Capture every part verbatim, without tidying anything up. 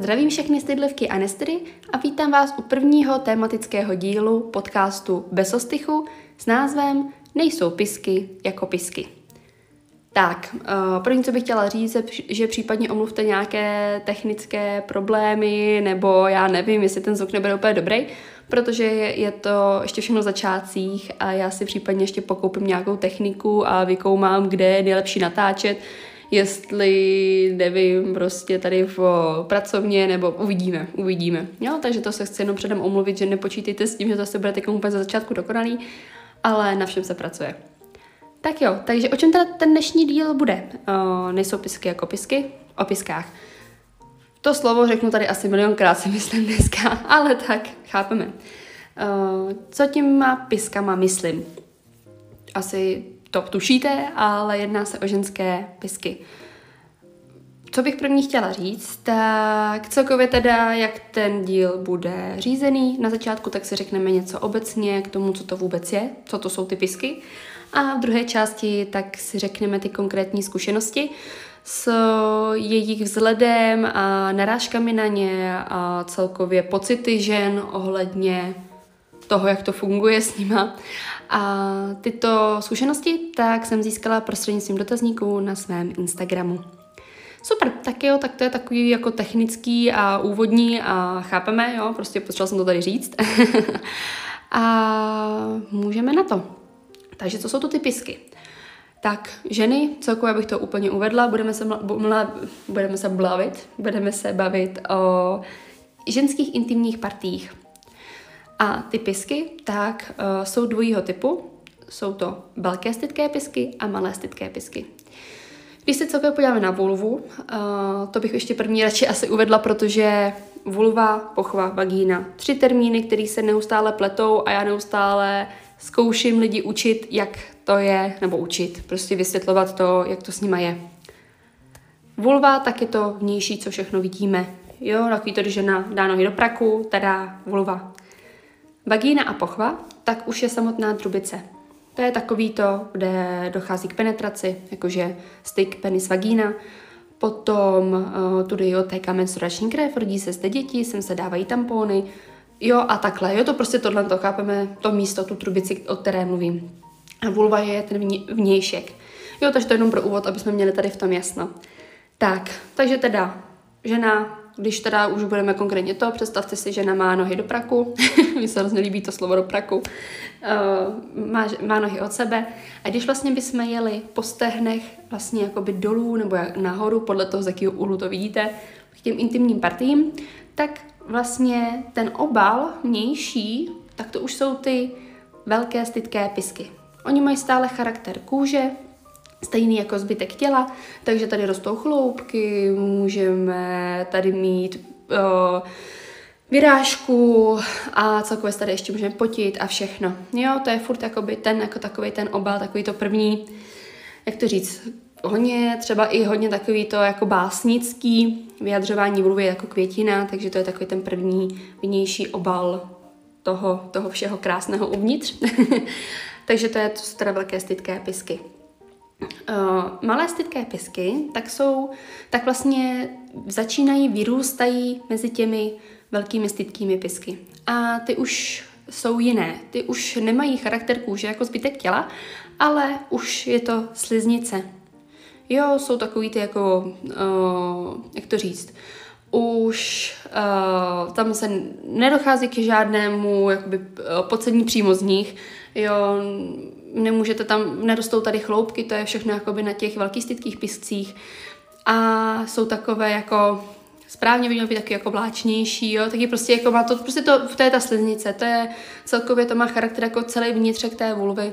Zdravím všechny stydlivky a nestydy a vítám vás u prvního tematického dílu podcastu Bez ostychu s názvem Nejsou pisky jako pisky. Tak, první, co bych chtěla říct, že případně omluvte nějaké technické problémy, nebo já nevím, jestli ten zvuk nebude úplně dobrý, protože je to ještě všechno v začátcích a já si případně ještě pokoupím nějakou techniku a vykoumám, kde je nejlepší natáčet, jestli, nevím, prostě tady v pracovně, nebo uvidíme, uvidíme. Jo, takže to se chci jenom předem omluvit, že nepočítejte s tím, že zase budete úplně za začátku dokonalý, ale na všem se pracuje. Tak jo, takže o čem teda ten dnešní díl bude? Uh, nejsou pisky jako pisky, o piskách. To slovo řeknu tady asi milionkrát, si myslím dneska, ale tak, chápeme. Uh, co těma piskama myslím? Asi to tušíte, ale jedná se o ženské pisky. Co bych první chtěla říct, tak celkově teda, jak ten díl bude řízený. Na začátku tak si řekneme něco obecně k tomu, co to vůbec je, co to jsou ty pisky. A v druhé části tak si řekneme ty konkrétní zkušenosti s jejich vzhledem a narážkami na ně a celkově pocity žen ohledně toho, jak to funguje s nima. A tyto zkušenosti tak jsem získala prostřednictvím dotazníků na svém Instagramu. Super, tak jo, tak to je takový jako technický a úvodní a chápeme, jo, prostě potřebovala jsem to tady říct. A můžeme na to. Takže co jsou to ty pisky? Tak ženy, celkově abych to úplně uvedla, budeme se, mla, mla, budeme se bavit, budeme se bavit o ženských intimních partiích. A ty pisky tak uh, jsou dvojího typu. Jsou to velké stytké pisky a malé stytké pisky. Když se celkově podíváme na vulvu, uh, to bych ještě první radši asi uvedla, protože vulva, pochva, vagína. Tři termíny, které se neustále pletou a já neustále zkouším lidi učit, jak to je, nebo učit, prostě vysvětlovat to, jak to s nima je. Vulva, tak je to vnější, co všechno vidíme. Jo, takový to, když žena dá nohy do praku, teda vulva. Vagína a pochva, tak už je samotná trubice. To je takový to, kde dochází k penetraci, jakože styk penis-vagína. Potom tudy odtéká menstruační krev, rodí se zde děti, sem se dávají tampony, jo a takhle, jo to prostě tohle to chápeme, to místo, tu trubici, o které mluvím. A vulva je ten vnějšek. Jo, takže to je jenom pro úvod, aby jsme měli tady v tom jasno. Tak, takže teda žena, když teda už budeme konkrétně to, představte si, žena má nohy do praku, mi se hrozně líbí to slovo do praku, uh, má, má nohy od sebe a když vlastně bychom jeli po stehnech vlastně jakoby dolů nebo nahoru, podle toho, z jakého úhlu to vidíte, k těm intimním partím, tak vlastně ten obal vnější, tak to už jsou ty velké stytké pisky. Oni mají stále charakter kůže, stejný jako zbytek těla, takže tady rostou chloupky, můžeme tady mít o, vyrážku a celkově tady ještě můžeme potit a všechno. Jo, to je furt jakoby ten, jako takový ten obal, takový to první, jak to říct, hodně, třeba i hodně takový to jako básnický vyjadřování vulvy jako květina, takže to je takový ten první vnější obal toho, toho všeho krásného uvnitř. Takže to je to jsou teda velké stytké pisky. Uh, malé stytké pisky, tak jsou, tak vlastně začínají, vyrůstají mezi těmi velkými stytkými pisky. A ty už jsou jiné, ty už nemají charakter kůže jako zbytek těla, ale už je to sliznice. Jo, jsou takový ty jako, uh, jak to říct, už uh, tam se nedochází k žádnému jakoby, pocení přímo z nich, jo, nemůžete tam, nerostou tady chloupky, to je všechno jakoby na těch velkých stytkých piscích a jsou takové jako, správně by mělo být taky jako vláčnější, jo, taky prostě jako má to, prostě to, to je ta sliznice, to je celkově, to má charakter jako celý vnitřek té vulvy.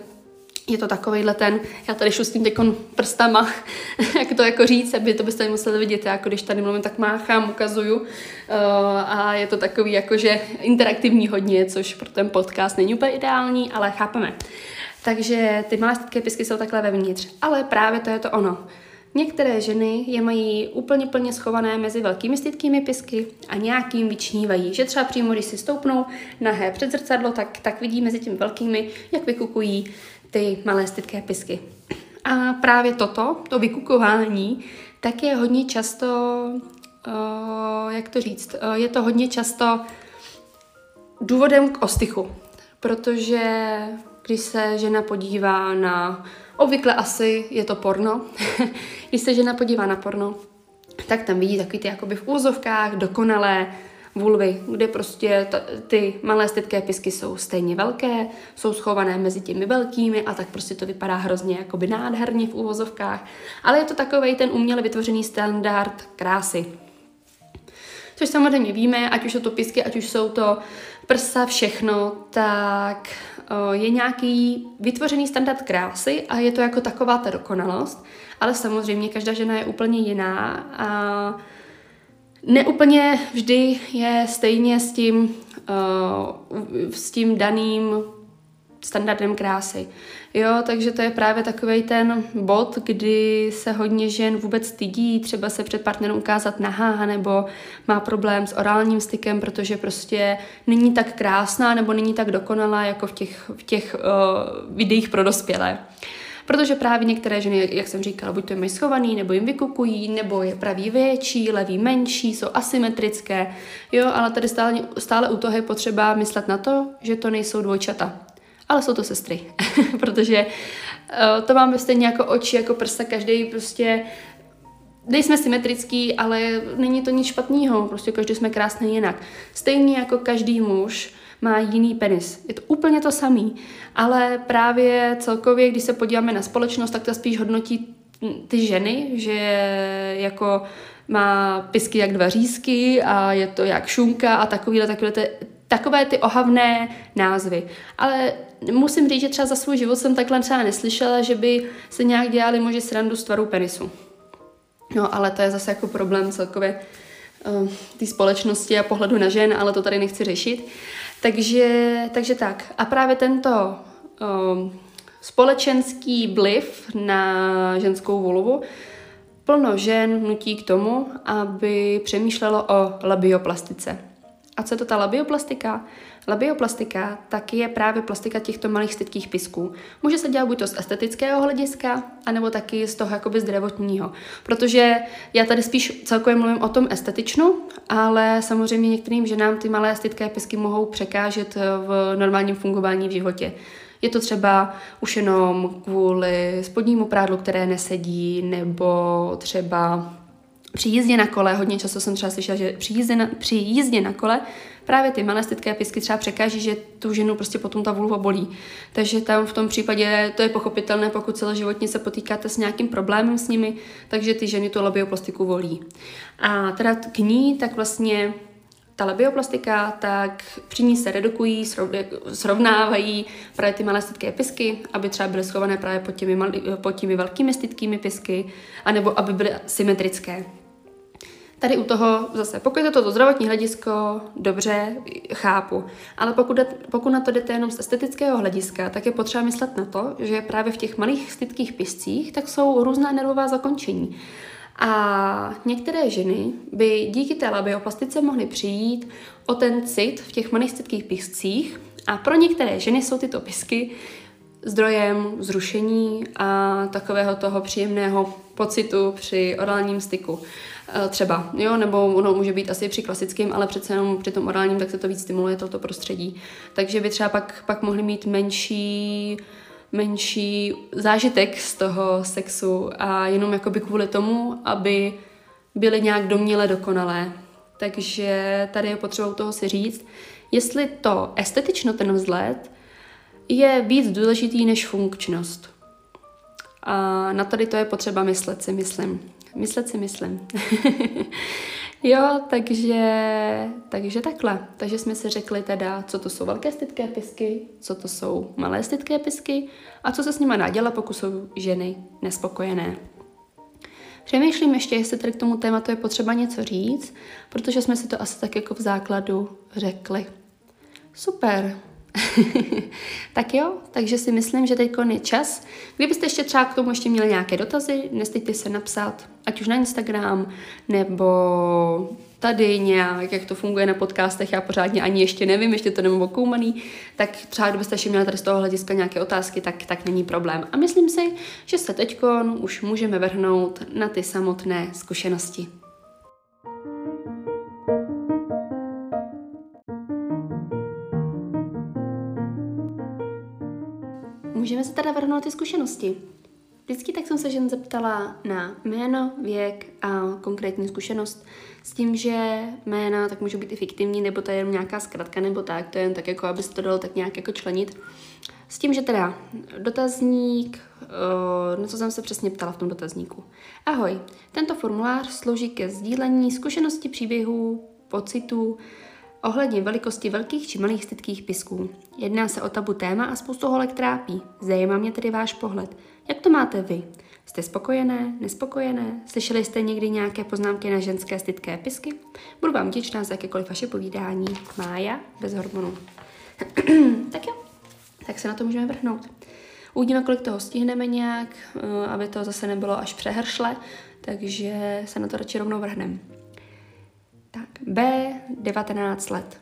Je to takovejhle ten, já tady šustím těkon prstama, jak to jako říct, aby to byste museli vidět, já jako když tady mluvím, tak máchám, ukazuju uh, a je to takový jakože interaktivní hodně, což pro ten podcast není úplně ideální, ale chápeme. Takže ty malé stytké pisky jsou takhle vevnitř, ale právě to je to ono. Některé ženy je mají úplně plně schované mezi velkými stytkými pisky a nějakým vyčnívají, že třeba přímo, když si stoupnou nahé před zrcadlo, tak, tak vidí mezi těmi velkými, jak vykukují ty malé stytké pisky. A právě toto, to vykukování, tak je hodně často uh, jak to říct, uh, je to hodně často důvodem k ostychu, protože když se žena podívá na, obvykle asi je to porno, když se žena podívá na porno, tak tam vidí takový ty jakoby v úzovkách dokonalé vulvy, kde prostě ty malé stydké pisky jsou stejně velké, jsou schované mezi těmi velkými a tak prostě to vypadá hrozně jakoby nádherně v úvozovkách. Ale je to takovej ten uměle vytvořený standard krásy. Což samozřejmě víme, ať už jsou to pisky, ať už jsou to prsa, všechno, tak je nějaký vytvořený standard krásy a je to jako taková ta dokonalost. Ale samozřejmě každá žena je úplně jiná a neúplně vždy je stejně s tím, uh, s tím daným standardem krásy. Jo, takže to je právě takovej ten bod, kdy se hodně žen vůbec stydí, třeba se před partnerem ukázat nahá, nebo má problém s orálním stykem, protože prostě není tak krásná nebo není tak dokonalá jako v těch, v těch uh, videích pro dospělé. Protože právě některé ženy, jak jsem říkala, buď to je mají schovaný, nebo jim vykukují, nebo je pravý větší, levý menší, jsou asymetrické. Jo, ale tady stále, stále u toho je potřeba myslet na to, že to nejsou dvojčata. Ale jsou to sestry. Protože uh, to máme stejně jako oči, jako prsa, každý prostě nejsme symetrický, ale není to nic špatného, prostě každý jsme krásný jinak. Stejně jako každý muž má jiný penis. Je to úplně to samý, ale právě celkově, když se podíváme na společnost, tak to spíš hodnotí ty ženy, že jako má pisky jak dva řízky a je to jak šunka a takovýhle, takové, takové ty ohavné názvy. Ale musím říct, že třeba za svůj život jsem takhle třeba neslyšela, že by se nějak dělali muži srandu z tvaru penisu. No, ale to je zase jako problém celkově uh, té společnosti a pohledu na žen, ale to tady nechci řešit. Takže, takže tak. A právě tento um, společenský vliv na ženskou vulvu plno žen nutí k tomu, aby přemýšlelo o labioplastice. A co je to ta labioplastika? Labioplastika tak je právě plastika těchto malých stydkých pisků. Může se dělat buď to z estetického hlediska, anebo taky z toho jakoby zdravotního. Protože já tady spíš celkově mluvím o tom estetičnu, ale samozřejmě některým ženám ty malé stydké pisky mohou překážet v normálním fungování v životě. Je to třeba už jenom kvůli spodnímu prádlu, které nesedí, nebo třeba při jízdě na kole, hodně často jsem třeba slyšela, že při jízdě na, při jízdě na kole právě ty malé stydké pisky třeba překáží, že tu ženu prostě potom ta vulva bolí. Takže tam v tom případě to je pochopitelné, pokud celoživotně se potýkáte s nějakým problémem s nimi, takže ty ženy tu labioplastiku volí. A teda k ní, tak vlastně ta labioplastika, tak při ní se redukují, srovnávají právě ty malé stydké pisky, aby třeba byly schované právě pod těmi, malý, pod těmi velkými stydkými pisky, anebo aby byly symetrické. Tady u toho zase, pokud je to to zdravotní hledisko, dobře, chápu. Ale pokud, pokud na to jdete jenom z estetického hlediska, tak je potřeba myslet na to, že právě v těch malých stydkých piscích tak jsou různá nervová zakončení. A některé ženy by díky té labioplastice mohly přijít o ten cit v těch malých stydkých piscích a pro některé ženy jsou tyto pisky zdrojem vzrušení a takového toho příjemného pocitu při orálním styku. Třeba, jo, nebo ono může být asi při klasickém, ale přece jenom při tom orálním, tak se to víc stimuluje toto prostředí. Takže by třeba pak, pak mohly mít menší, menší zážitek z toho sexu a jenom jakoby kvůli tomu, aby byly nějak domněle dokonalé. Takže tady je potřeba toho si říct, jestli to estetično, ten vzhled, je víc důležitý než funkčnost. A na tady to je potřeba myslet si, myslím. Myslet si, myslím. Jo, takže, takže takhle. Takže jsme si řekli teda, co to jsou velké stydké pisky, co to jsou malé stydké pisky a co se s nimi dá dělat, pokud jsou ženy nespokojené. Přemýšlím ještě, jestli tady k tomu tématu je potřeba něco říct, protože jsme si to asi tak jako v základu řekli. Super. Tak jo, takže si myslím, že teď je čas. Kdybyste ještě třeba k tomu ještě měli nějaké dotazy, nestyďte se napsat, ať už na Instagram, nebo tady nějak, jak to funguje na podcastech, já pořádně ani ještě nevím, ještě to nemám okoumaný, tak třeba kdybyste ještě měli tady z toho hlediska nějaké otázky, tak, tak není problém. A myslím si, že se teď už můžeme vrhnout na ty samotné zkušenosti. teda vrhnula ty zkušenosti. Vždycky tak jsem se žen zeptala na jméno, věk a konkrétní zkušenost s tím, že jména tak můžou být i fiktivní, nebo to je jen nějaká zkratka, nebo tak, to je jen tak, jako aby se to dalo tak nějak jako členit. S tím, že teda dotazník, na co jsem se přesně ptala v tom dotazníku. Ahoj, tento formulář slouží ke sdílení zkušeností, příběhů, pocitů ohledně velikosti velkých či malých stytkých pisků. Jedná se o tabu téma a spoustu holek trápí. Zajímá mě tedy váš pohled. Jak to máte vy? Jste spokojené, nespokojené? Slyšeli jste někdy nějaké poznámky na ženské stytké pisky? Budu vám vděčná za jakékoliv vaše povídání. Mája, bez hormonů. Tak jo, tak se na to můžeme vrhnout. Uvidíme, kolik toho stihneme nějak, aby to zase nebylo až přehršle, takže se na to radši rovnou vrhneme. Tak, B, devatenáct let.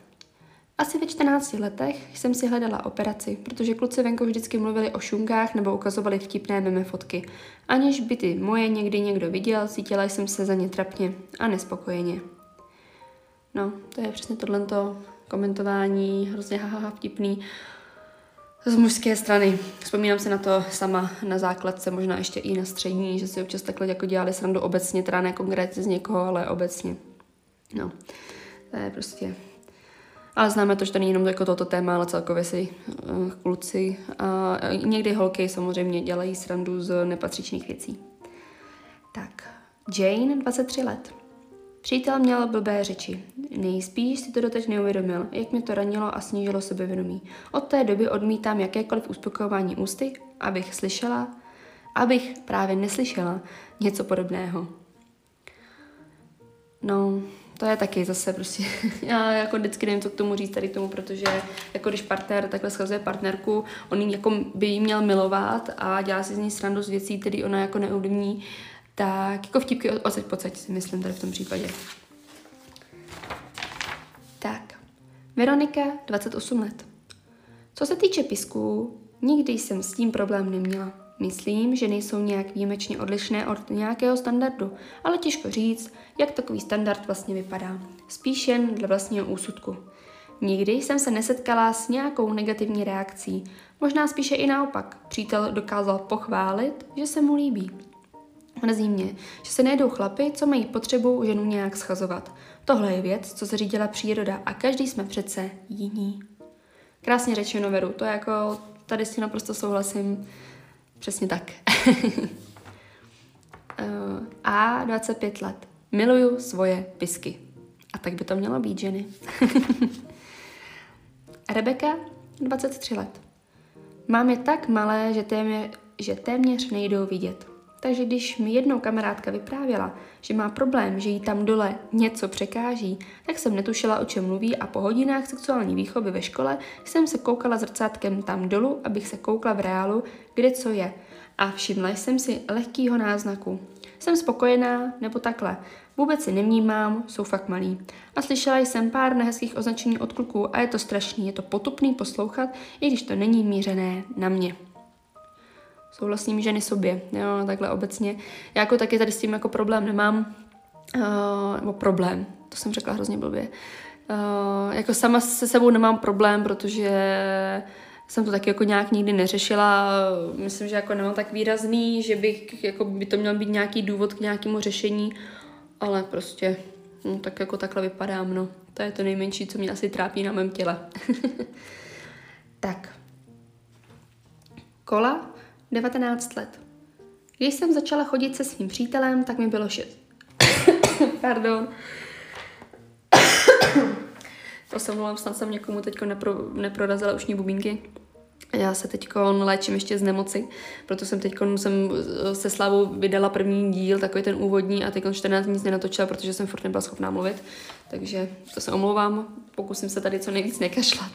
Asi ve čtrnácti letech jsem si hledala operaci, protože kluci venku vždycky mluvili o šunkách nebo ukazovali vtipné meme fotky. Aniž by ty moje někdy někdo viděl, cítila jsem se za ně trapně a nespokojeně. No, to je přesně tohleto komentování, hrozně haha vtipný z mužské strany. Vzpomínám se na to sama na základce, možná ještě i na střední, že si občas takhle jako dělali srandu obecně, teda ne konkrétně z někoho, ale obecně. No, to je prostě... Ale známe to, že to není jenom jako toto téma, ale celkově si uh, kluci a uh, někdy holky samozřejmě dělají srandu z nepatřičných věcí. Tak, Jane, dvacet tři let. Přítel měl blbé řeči. Nejspíš si to doteď neuvědomil, jak mě to ranilo a snížilo sebevědomí. Od té doby odmítám jakékoliv uspokojování ústy, abych slyšela, abych právě neslyšela něco podobného. No... To je taky zase prostě, já jako vždycky nevím, co k tomu říct tady tomu, protože jako když partner takhle schazuje partnerku, on jí jako by jí měl milovat a dělá si z ní srandu z věcí, který ona jako neovlivní, tak jako vtipky odsaď pocať si myslím tady v tom případě. Tak, Veronika, dvacet osm let. Co se týče pisků, nikdy jsem s tím problém neměla. Myslím, že nejsou nějak výjimečně odlišné od nějakého standardu, ale těžko říct, jak takový standard vlastně vypadá. Spíš jen dle vlastního úsudku. Nikdy jsem se nesetkala s nějakou negativní reakcí. Možná spíše i naopak. Přítel dokázal pochválit, že se mu líbí. Mrzí mě, že se nejdou chlapy, co mají potřebu ženu nějak schazovat. Tohle je věc, co se řídila příroda a každý jsme přece jiní. Krásně řečeno, Veru, to je jako, tady s tím naprosto souhlasím. Přesně tak. A dvacet pět let. Miluju svoje pisky. A tak by to mělo být, ženy. Rebeka, dvacet tři let. Mám je tak malé, že téměř, že téměř nejdou vidět. Takže když mi jednou kamarádka vyprávěla, že má problém, že jí tam dole něco překáží, tak jsem netušila, o čem mluví a po hodinách sexuální výchovy ve škole jsem se koukala zrcátkem tam dolů, abych se koukla v reálu, kde co je. A všimla jsem si lehkýho náznaku. Jsem spokojená, nebo takhle. Vůbec si nevnímám, jsou fakt malí. A slyšela jsem pár nehezkých označení od kluků a je to strašný, je to potupný poslouchat, i když to není mířené na mě. Souhlasím ženy sobě, jo, takhle obecně. Já jako taky tady s tím jako problém nemám, uh, nebo problém, to jsem řekla hrozně blbě. Uh, jako sama se sebou nemám problém, protože jsem to taky jako nějak nikdy neřešila. Myslím, že jako nemám tak výrazný, že bych, jako by to měl být nějaký důvod k nějakému řešení, ale prostě no, tak jako takhle vypadám, no. To je to nejmenší, co mě asi trápí na mém těle. Tak. Kola. devatenáct let. Když jsem začala chodit se svým přítelem, tak mi bylo šest. Pardon. To se mluvám, snad jsem někomu teď nepro, neprorazila ušní bubínky. Já se teď léčím ještě z nemoci, proto jsem teď jsem se Slavou vydala první díl, takový ten úvodní, a teď čtrnáct dní nic nenatočila, protože jsem furt nebyla schopná mluvit. Takže to se omlouvám, pokusím se tady co nejvíc nekašlat.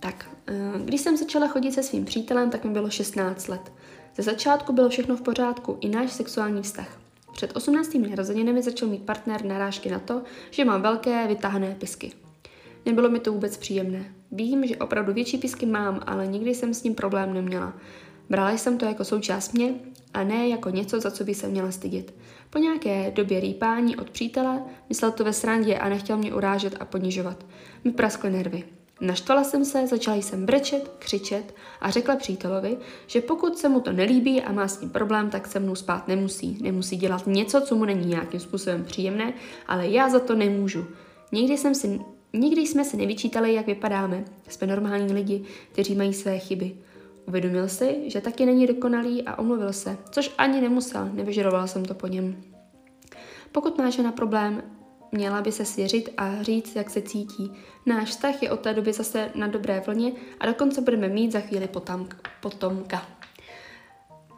Tak, když jsem začala chodit se svým přítelem, tak mi bylo šestnáct let. Ze začátku bylo všechno v pořádku, i náš sexuální vztah. Před osmnáctými narozeninami začal mít partner narážky na to, že mám velké, vytáhné pisky. Nebylo mi to vůbec příjemné. Vím, že opravdu větší pisky mám, ale nikdy jsem s ním problém neměla. Brala jsem to jako součást mě a ne jako něco, za co by se měla stydět. Po nějaké době rýpání od přítele myslel to ve srandě a nechtěl mě urážet a ponižovat. Mi praskly nervy. Naštvala jsem se, začala jsem brečet, křičet a řekla přítelovi, že pokud se mu to nelíbí a má s ním problém, tak se mnou spát nemusí. Nemusí dělat něco, co mu není nějakým způsobem příjemné, ale já za to nemůžu. Někdy jsem si, nikdy jsme si nevyčítali, jak vypadáme. Jsme normální lidi, kteří mají své chyby. Uvědomil si, že taky není dokonalý a omluvil se, což ani nemusel, nevyžadovala jsem to po něm. Pokud má žena problém, měla by se svěřit a říct, jak se cítí. Náš vztah je od té doby zase na dobré vlně a dokonce budeme mít za chvíli potomka.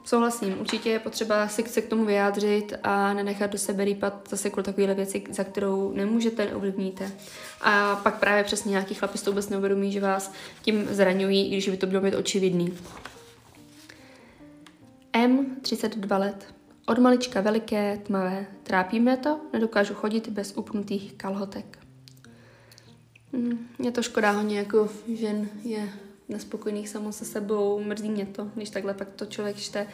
Souhlasím, určitě je potřeba si se k tomu vyjádřit a nenechat do sebe rýpat zase kvůli takovéhle věci, za kterou nemůžete, neovlivníte. A pak právě přesně nějaký chlapi to vůbec neuvědomí, že vás tím zraňují, když by to bylo být očividný. M, třicet dva let. Od malička veliké, tmavé. Trápí mě to, nedokážu chodit bez upnutých kalhotek. Mě to škoda, hodně jako žen je nespokojených samo se sebou, mrzí mě to, když takhle pak to člověk čte,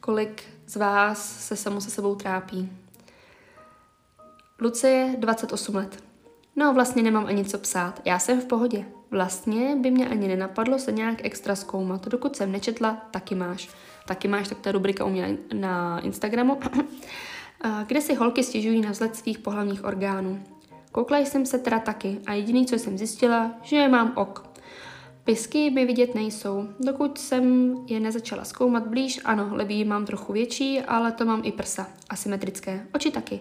kolik z vás se samo se sebou trápí. Lucie, dvacet osm let. No vlastně nemám ani co psát, já jsem v pohodě. Vlastně by mě ani nenapadlo se nějak extra zkoumat, dokud jsem nečetla, taky máš. Taky máš, tak ta rubrika u mě na Instagramu, kde si holky stěžují na vzhled svých pohlavních orgánů. Koukla jsem se teda taky a jediný, co jsem zjistila, že je mám ok. Pisky by vidět nejsou, dokud jsem je nezačala zkoumat blíž, ano, levý mám trochu větší, ale to mám i prsa, asymetrické, oči taky.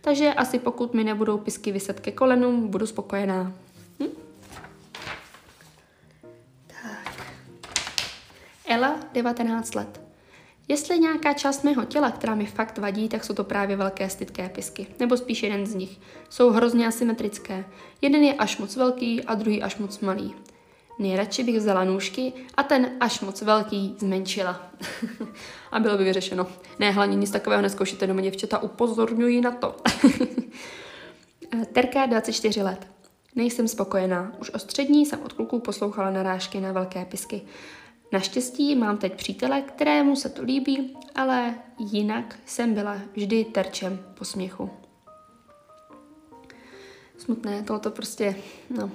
Takže asi pokud mi nebudou pisky vyset ke kolenům, budu spokojená. Hm? Tak. Ela, devatenáct let. Jestli nějaká část mého těla, která mi fakt vadí, tak jsou to právě velké stytké pisky, nebo spíš jeden z nich. Jsou hrozně asymetrické. Jeden je až moc velký a druhý až moc malý. Nejradši bych vzala nůžky a ten až moc velký zmenšila. A bylo by vyřešeno. Ne, hlavně nic takového neskoušíte doma, děvčata, upozorňuji na to. Terka, dvacet čtyři let. Nejsem spokojená. Už o střední jsem od kluků poslouchala narážky na velké pisky. Naštěstí mám teď přítele, kterému se to líbí, ale jinak jsem byla vždy terčem posměchu. Smutné, tohoto prostě, no...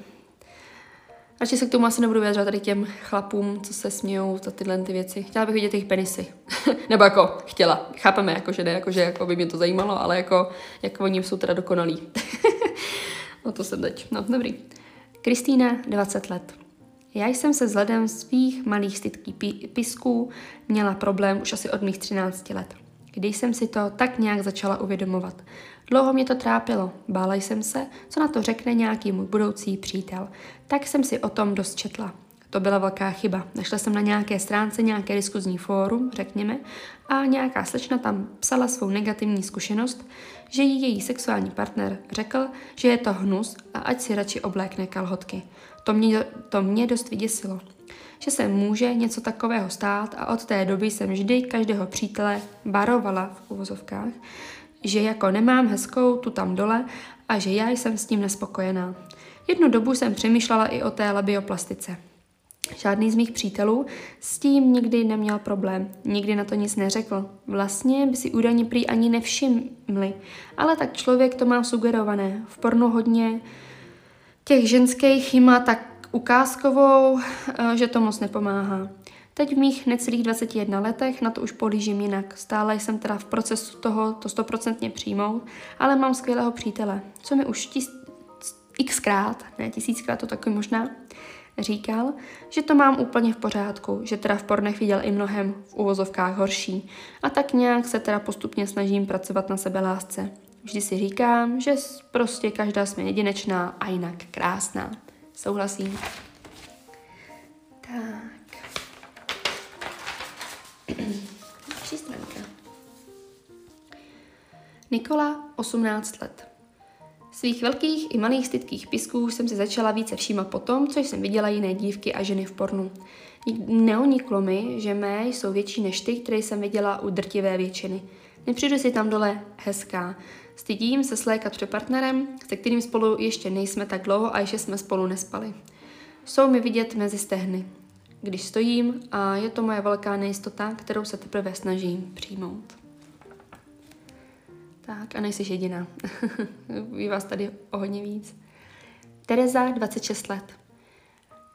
Radši se k tomu asi nebudu vyjadřovat tady těm chlapům, co se smějou za tyhle ty věci. Chtěla bych vidět jejich penisy. Nebo jako chtěla. Chápeme, jakože ne, jakože jako by mě to zajímalo, ale jako, jako oni jsou teda dokonalí. No to jsem teď. No, dobrý. Kristýna, dvacet let. Já jsem se vzhledem svých malých stytkých pisků měla problém už asi od mých třinácti let. Když jsem si to tak nějak začala uvědomovat. Dlouho mě to trápilo, bála jsem se, co na to řekne nějaký můj budoucí přítel. Tak jsem si o tom dost četla. To byla velká chyba. Našla jsem na nějaké stránce nějaké diskuzní fórum, řekněme, a nějaká slečna tam psala svou negativní zkušenost, že jí její sexuální partner řekl, že je to hnus a ať si radši oblékne kalhotky. To mě, to mě dost vyděsilo. Že se může něco takového stát a od té doby jsem vždy každého přítele barovala v uvozovkách, že jako nemám hezkou tu tam dole a že já jsem s tím nespokojená. Jednu dobu jsem přemýšlela i o té labioplastice. Žádný z mých přítelů s tím nikdy neměl problém, nikdy na to nic neřekl. Vlastně by si údajně prý ani nevšimli, ale tak člověk to má sugerované. V pornu hodně těch ženských jim má tak ukázkovou, že to moc nepomáhá. Teď v mých necelých dvaceti jedna letech na to už pohlížím jinak. Stále jsem teda v procesu toho to stoprocentně přijmout, ale mám skvělého přítele, co mi už tis, xkrát, ne tisíckrát to taky možná, říkal, že to mám úplně v pořádku, že teda v pornech viděl i mnohem v uvozovkách horší. A tak nějak se teda postupně snažím pracovat na sebelásce. Vždy si říkám, že prostě každá jsme jedinečná a jinak krásná. Souhlasím. Tak. Přístanka. Nikola, osmnáct let. Svých velkých i malých stytkých pisků jsem si začala více všímat po tom, co jsem viděla jiné dívky a ženy v pornu. Neuniklo mi, že mé jsou větší než ty, které jsem viděla u drtivé většiny. Nepřijdu si tam dole hezká. Stydím se slékat před partnerem, se kterým spolu ještě nejsme tak dlouho a ještě jsme spolu nespali. Jsou mi vidět mezi stehny, když stojím a je to moje velká nejistota, kterou se teprve snažím přijmout. Tak a nejsi jediná. Vy vás tady o hodně víc. Tereza, dvacet šest let.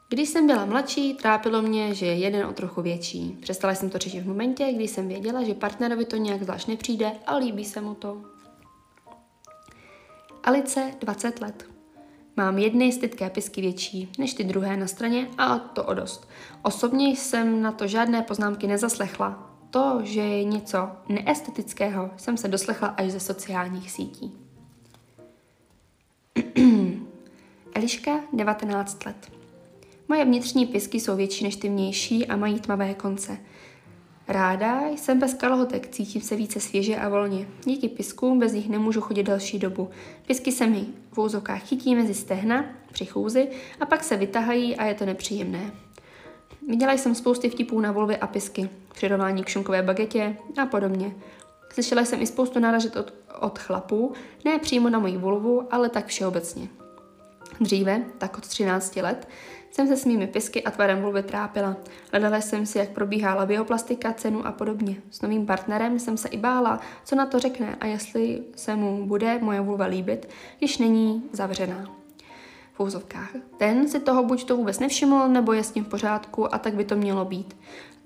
Když jsem byla mladší, trápilo mě, že je jeden o trochu větší. Přestala jsem to řešit v momentě, kdy jsem věděla, že partnerovi to nějak zvlášť nepřijde a líbí se mu to. Alice, dvacet let. Mám jedny stytké pisky větší než ty druhé na straně a to o dost. Osobně jsem na to žádné poznámky nezaslechla. To, že je něco neestetického, jsem se doslechla až ze sociálních sítí. Eliška, devatenáct let. Moje vnitřní pisky jsou větší než ty vnější a mají tmavé konce. Ráda jsem bez kalhotek, cítím se více svěže a volně. Díky piskům bez nich nemůžu chodit další dobu. Pisky se mi v úzokách chytí mezi stehna při chůzi a pak se vytahají a je to nepříjemné. Viděla jsem spousty vtipů na volvy a pisky, přirovnání k šunkové bagetě a podobně. Slyšela jsem i spoustu náražek od, od chlapů, ne přímo na moji vulvu, ale tak všeobecně. Dříve, tak od třinácti let, jsem se s mými pisky a tvarem vulvy trápila. Hledala jsem si, jak probíhá labioplastika, cenu a podobně. S novým partnerem jsem se i bála, co na to řekne a jestli se mu bude moje vulva líbit, když není zavřená. V úzovkách. Ten si toho buď to vůbec nevšiml, nebo je s ním v pořádku a tak by to mělo být.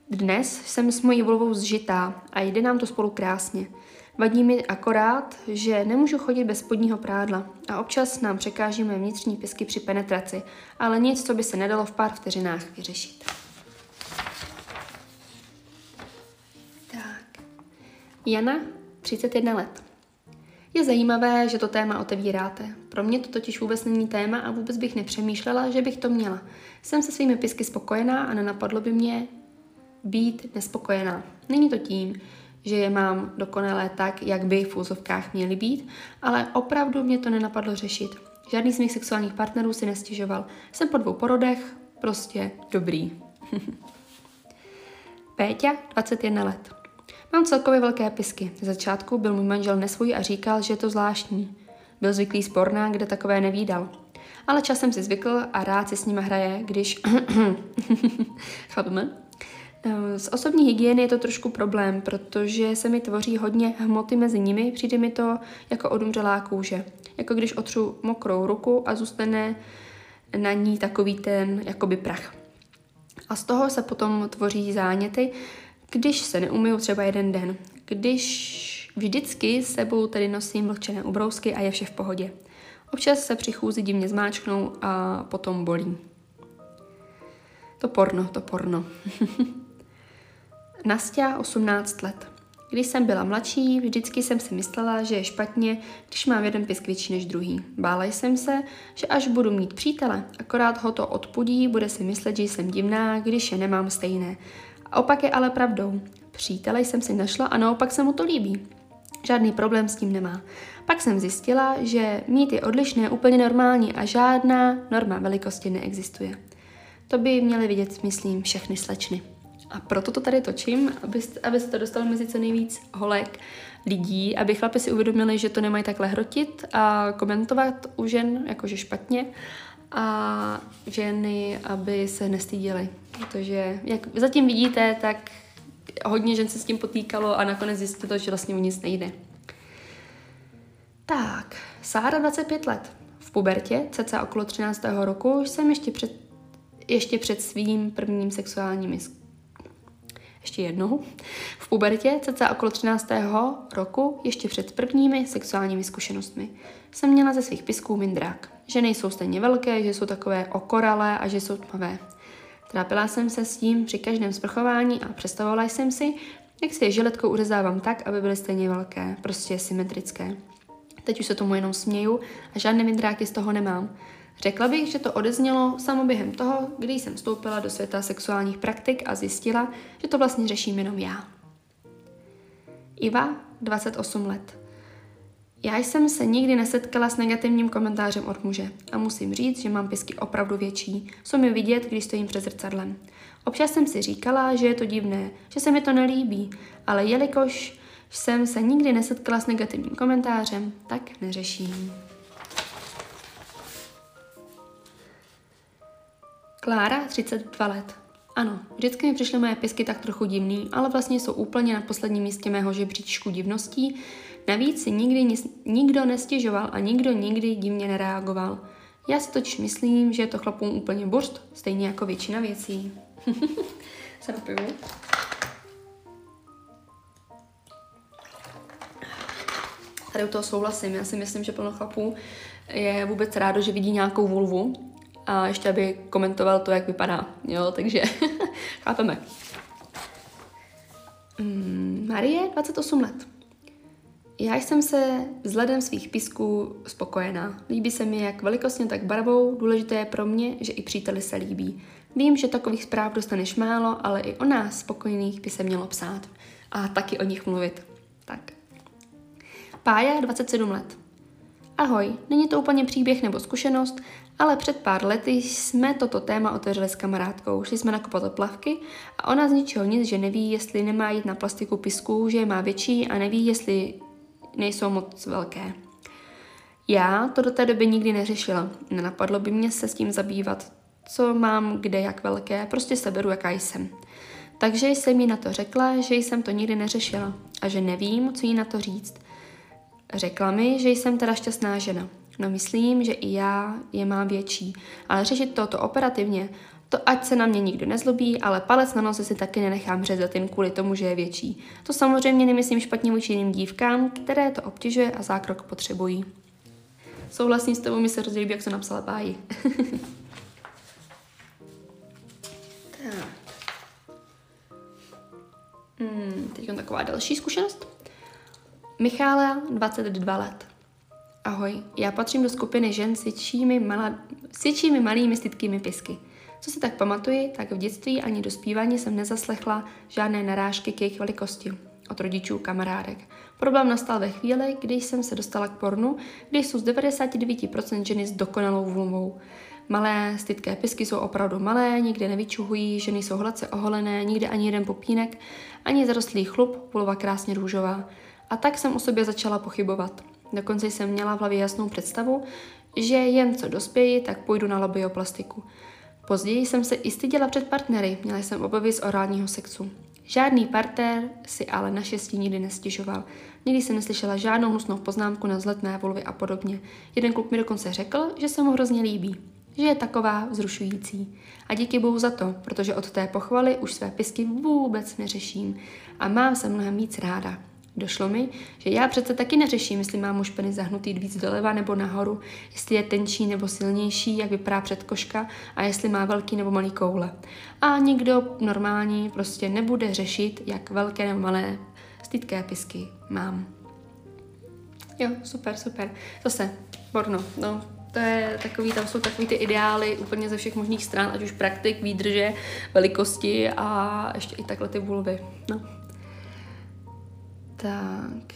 Dnes jsem s mojí vulvou zžitá a jde nám to spolu krásně. Vadí mi akorát, že nemůžu chodit bez spodního prádla a občas nám překáží mé vnitřní pisky při penetraci, ale nic, co by se nedalo v pár vteřinách vyřešit. Tak. Jana, třicet jedna let. Je zajímavé, že to téma otevíráte. Pro mě to totiž vůbec není téma a vůbec bych nepřemýšlela, že bych to měla. Jsem se svými pisky spokojená a nenapadlo by mě být nespokojená. Není to tím, že je mám dokonalé tak, jak by v úzovkách měly být, ale opravdu mě to nenapadlo řešit. Žádný z mých sexuálních partnerů si nestěžoval. Jsem po dvou porodech, prostě dobrý. Péťa, dvacet jedna let. Mám celkově velké pisky. Ze začátku byl můj manžel nesvůj a říkal, že je to zvláštní. Byl zvyklý z porna, kde takové nevídal. Ale časem si zvykl a rád si s nima hraje, když... Chápeme? Z osobní hygieny je to trošku problém, protože se mi tvoří hodně hmoty mezi nimi, přijde mi to jako odumřelá kůže. Jako když otřu mokrou ruku a zůstane na ní takový ten jakoby prach. A z toho se potom tvoří záněty, když se neumyju třeba jeden den. Když vždycky s sebou tedy nosím vlhčené ubrousky a je vše v pohodě. Občas se při chůzi divně zmáčknou a potom bolí. To porno, to porno. Nastia, osmnáct let. Když jsem byla mladší, vždycky jsem si myslela, že je špatně, když mám jeden pisk větší než druhý. Bála jsem se, že až budu mít přítele, akorát ho to odpudí, bude si myslet, že jsem divná, když je nemám stejné. A opak je ale pravdou. Přítele jsem si našla a naopak se mu to líbí. Žádný problém s tím nemá. Pak jsem zjistila, že mít je odlišné úplně normální a žádná norma velikosti neexistuje. To by měly vidět, myslím, všechny slečny. A proto to tady točím, abyste, abyste to dostali mezi co nejvíc holek lidí, aby chlapi si uvědomili, že to nemají takhle hrotit a komentovat u žen, jakože špatně, a ženy, aby se nestydily. Protože, jak zatím vidíte, tak hodně žen se s tím potýkalo a nakonec zjistilo, že vlastně o nic nejde. Tak, Sára, dvacet pět let. V pubertě, cca okolo třináctého roku, už jsem ještě před ještě před svým prvním sexuálním ještě jednou. V pubertě, cca okolo třináctého roku, ještě před prvními sexuálními zkušenostmi, jsem měla ze svých pisků mindrák. Že nejsou stejně velké, že jsou takové okoralé a že jsou tmavé. Trápila jsem se s tím při každém sprchování a představovala jsem si, jak si je žiletkou uřezávám tak, aby byly stejně velké, prostě symetrické. Teď už se tomu jenom směju a žádné mindráky z toho nemám. Řekla bych, že to odeznělo samo během toho, kdy jsem vstoupila do světa sexuálních praktik a zjistila, že to vlastně řeším jenom já. Iva, dvacet osm let. Já jsem se nikdy nesetkala s negativním komentářem od muže a musím říct, že mám pisky opravdu větší. Jsou mi vidět, když stojím před zrcadlem. Občas jsem si říkala, že je to divné, že se mi to nelíbí, ale jelikož jsem se nikdy nesetkala s negativním komentářem, tak neřeším. Klára, třicet dva let. Ano, vždycky mi přišly moje pisky tak trochu divný, ale vlastně jsou úplně na posledním místě mého žebříčku divností. Navíc si nikdy, nikdo nestěžoval a nikdo nikdy divně nereagoval. Já si totiž myslím, že je to chlapům úplně burst, stejně jako většina věcí. Se dopiju. Tady u toho souhlasím. Já si myslím, že plno chlapů je vůbec rádo, že vidí nějakou vulvu a ještě aby komentoval to, jak vypadá. Jo, takže chápeme. Mm, Marie, dvacet osm let. Já jsem se vzhledem svých písků spokojená. Líbí se mi jak velikostně, tak barvou. Důležité je pro mě, že i příteli se líbí. Vím, že takových zpráv dostaneš málo, ale i o nás spokojených by se mělo psát. A taky o nich mluvit. Tak. Pája, dvacet sedm let. Ahoj, není to úplně příběh nebo zkušenost, ale před pár lety jsme toto téma otevřeli s kamarádkou. Šli jsme nakupovat plavky a ona z ničeho nic, že neví, jestli nemá jít na plastiku pisků, že je má větší a neví, jestli nejsou moc velké. Já to do té doby nikdy neřešila. Nenapadlo by mě se s tím zabývat, co mám, kde, jak velké, prostě se beru, jaká jsem. Takže jsem jí na to řekla, že jsem to nikdy neřešila a že nevím, co jí na to říct. Řekla mi, že jsem teda šťastná žena. No myslím, že i já je mám větší. Ale řešit toto operativně, to ať se na mě nikdo nezlobí, ale palec na noze si taky nenechám řezat jen kvůli tomu, že je větší. To samozřejmě nemyslím špatně vůči jiným dívkám, které to obtěžuje a zákrok potřebují. Souhlasím s tebou, mi se rozdělí, jak jsem napsala Páji. hmm, teď mám taková další zkušenost. Michála, dvacet dva let. Ahoj, já patřím do skupiny žen s většími, mala, s většími malými stytkými pisky. Co si tak pamatuji, tak v dětství ani dospívání jsem nezaslechla žádné narážky k jejich velikosti od rodičů, kamarádek. Problém nastal ve chvíli, kdy jsem se dostala k pornu, kde jsou z devadesát devět procent ženy s dokonalou vulvou. Malé stytké pisky jsou opravdu malé, nikde nevyčuhují, ženy jsou hladce oholené, nikde ani jeden popínek, ani zarostlý chlup, vulva krásně růžová. A tak jsem o sobě začala pochybovat. Dokonce jsem měla v hlavě jasnou představu, že jen co dospěji, tak půjdu na labioplastiku. Později jsem se i styděla před partnery, měla jsem obavy z orálního sexu. Žádný partner si ale naštěstí nikdy nestěžoval. Nikdy jsem neslyšela žádnou hnusnou poznámku na vzhled mé vulvy a podobně. Jeden kluk mi dokonce řekl, že se mu hrozně líbí, že je taková vzrušující. A díky bohu za to, protože od té pochvaly už své pisky vůbec neřeším a mám se mnohem víc ráda. Došlo mi, že já přece taky neřeším, jestli mám muž penis zahnutý víc doleva nebo nahoru, jestli je tenčí nebo silnější, jak vypadá předkoška a jestli má velký nebo malý koule. A nikdo normální prostě nebude řešit, jak velké nebo malé stytké pisky mám. Jo, super, super. Zase, porno, no. To je takový, tam jsou takový ty ideály úplně ze všech možných stran, ať už praktik, výdrže, velikosti a ještě i takhle ty vulvy, no. Tak.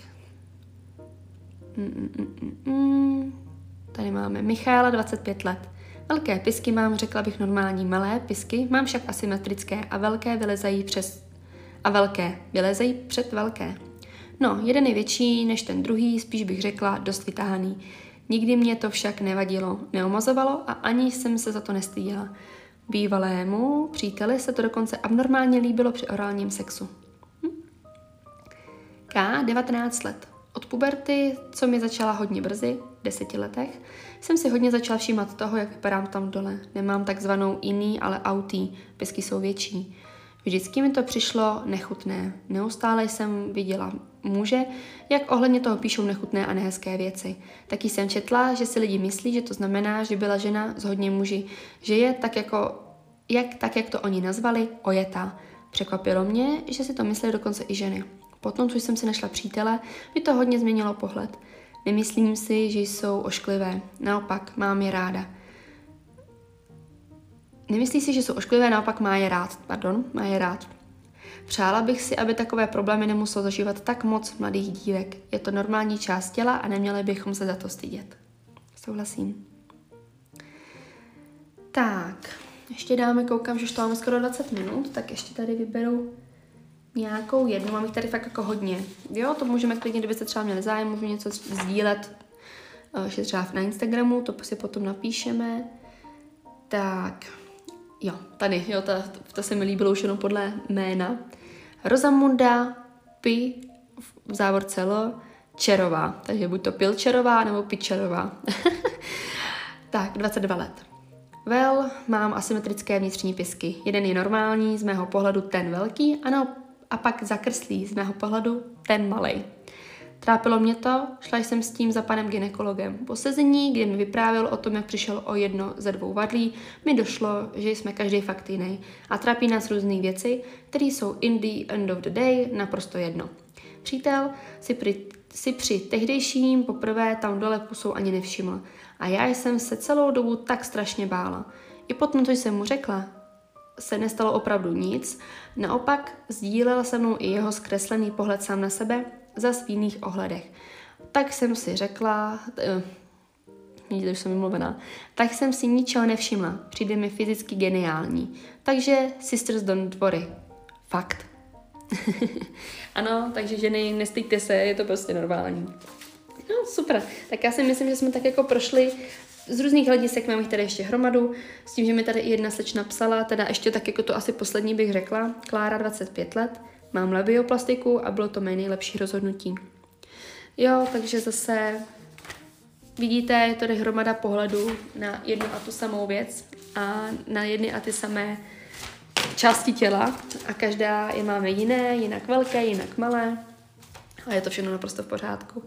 Mm, mm, mm, mm. Tady máme Michála, dvacet pět let. Velké pisky mám, řekla bych normální malé pisky, mám však asymetrické a velké vylezají přes... A velké vylezají před velké. No, jeden je větší než ten druhý, spíš bych řekla dost vytáhaný. Nikdy mě to však nevadilo, neomazovalo a ani jsem se za to nestydila. Bývalému příteli se to dokonce abnormálně líbilo při orálním sexu. K, devatenáct let. Od puberty, co mi začala hodně brzy, v deseti letech, jsem si hodně začala všímat toho, jak vypadám tam dole. Nemám takzvanou iný, ale autý. Pisky jsou větší. Vždycky mi to přišlo nechutné. Neustále jsem viděla muže, jak ohledně toho píšou nechutné a nehezké věci. Taky jsem četla, že si lidi myslí, že to znamená, že byla žena s hodně muži, že je tak, jako, jak, tak jak to oni nazvali, ojetá. Překvapilo mě, že si to myslí dokonce i ženy. Potom, co jsem si našla přítele, mi to hodně změnilo pohled. Nemyslím si, že jsou ošklivé. Naopak, mám je ráda. Nemyslí si, že jsou ošklivé, naopak má je rád. Pardon, má je rád. Přála bych si, aby takové problémy nemuselo zažívat tak moc mladých dívek. Je to normální část těla a neměli bychom se za to stydět. Souhlasím. Tak, ještě dáme, koukám, že už to máme skoro dvacet minut, tak ještě tady vyberu nějakou jednu, mám jich tady fakt jako hodně. Jo, to můžeme klidně, kdybyste třeba měli zájem, můžu něco sdílet, ještě třeba na Instagramu, to si potom napíšeme. Tak, jo, tady, jo, ta, ta, ta se mi líbilo už jenom podle jména. Rozamunda Pi, v závorce L, Čerová, takže buď to Pilčerová nebo Pičerová. Tak, dvacet dva let. Vel, mám asymetrické vnitřní pisky. Jeden je normální, z mého pohledu ten velký, ano, a pak zakrslý, z mého pohledu ten malej. Trápilo mě to, šla jsem s tím za panem gynekologem. Po sezení, kdy mi vyprávěl o tom, jak přišel o jedno ze dvou vadlí, mi došlo, že jsme každý fakt jiný a trápí nás různé věci, které jsou in the end of the day naprosto jedno. Přítel si při, si při tehdejším poprvé tam dole pusou ani nevšiml a já jsem se celou dobu tak strašně bála. I potom, co jsem mu řekla, se nestalo opravdu nic, naopak sdílela se mnou i jeho zkreslený pohled sám na sebe, zas v jiných ohledech. Tak jsem si řekla, vidíte, už jsem vymluvená, tak jsem si ničeho nevšimla, přijde mi fyzicky geniální. Takže sisters don't worry. Fakt. Ano, takže ženy, nestyďte se, je to prostě normální. No, super. Tak já si myslím, že jsme tak jako prošli z různých hledisek, mám jich tady ještě hromadu, s tím, že mi tady i jedna slečna psala, teda ještě tak jako to asi poslední bych řekla, Klára, dvacet pět let, mám labioplastiku a bylo to mé nejlepší rozhodnutí. Jo, takže zase vidíte, je tady hromada pohledů na jednu a tu samou věc a na jedny a ty samé části těla a každá je máme jiné, jinak velké, jinak malé a je to všechno naprosto v pořádku.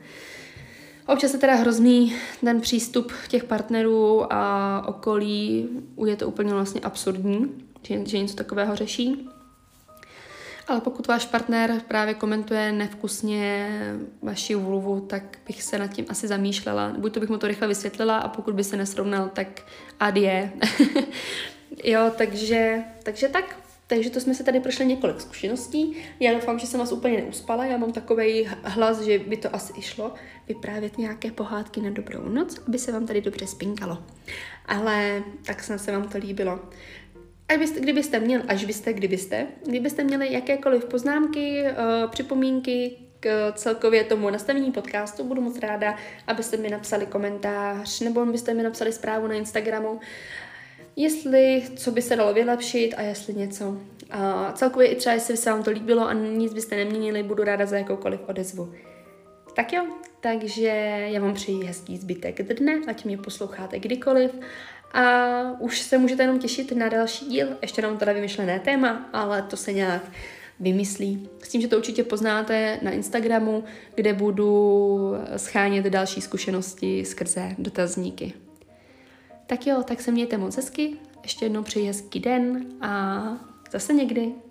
Občas je teda hrozný ten přístup těch partnerů a okolí, je to úplně vlastně absurdní, že, že něco takového řeší. Ale pokud váš partner právě komentuje nevkusně vaši vulvu, tak bych se nad tím asi zamýšlela. Buď to bych mu to rychle vysvětlila a pokud by se nesrovnal, tak adie. Jo, takže, takže tak. Takže to jsme se tady prošli několik zkušeností. Já doufám, že jsem vás úplně neuspala. Já mám takový hlas, že by to asi išlo vyprávět nějaké pohádky na dobrou noc, aby se vám tady dobře spinkalo. Ale tak snad se vám to líbilo. Až byste, kdybyste měli, až byste, kdybyste, kdybyste měli jakékoliv poznámky, připomínky k celkově tomu nastavení podcastu, budu moc ráda, abyste mi napsali komentář nebo byste mi napsali zprávu na Instagramu, jestli co by se dalo vylepšit a jestli něco. A celkově i třeba, jestli se vám to líbilo a nic byste neměnili, budu ráda za jakoukoliv odezvu. Tak jo, takže já vám přeji hezký zbytek dne, ať mě posloucháte kdykoliv. A už se můžete jenom těšit na další díl, ještě nám teda vymyšlené téma, ale to se nějak vymyslí. S tím, že to určitě poznáte na Instagramu, kde budu schánět další zkušenosti skrze dotazníky. Tak jo, tak se mějte moc hezky, ještě jednou přeji hezký den a zase někdy.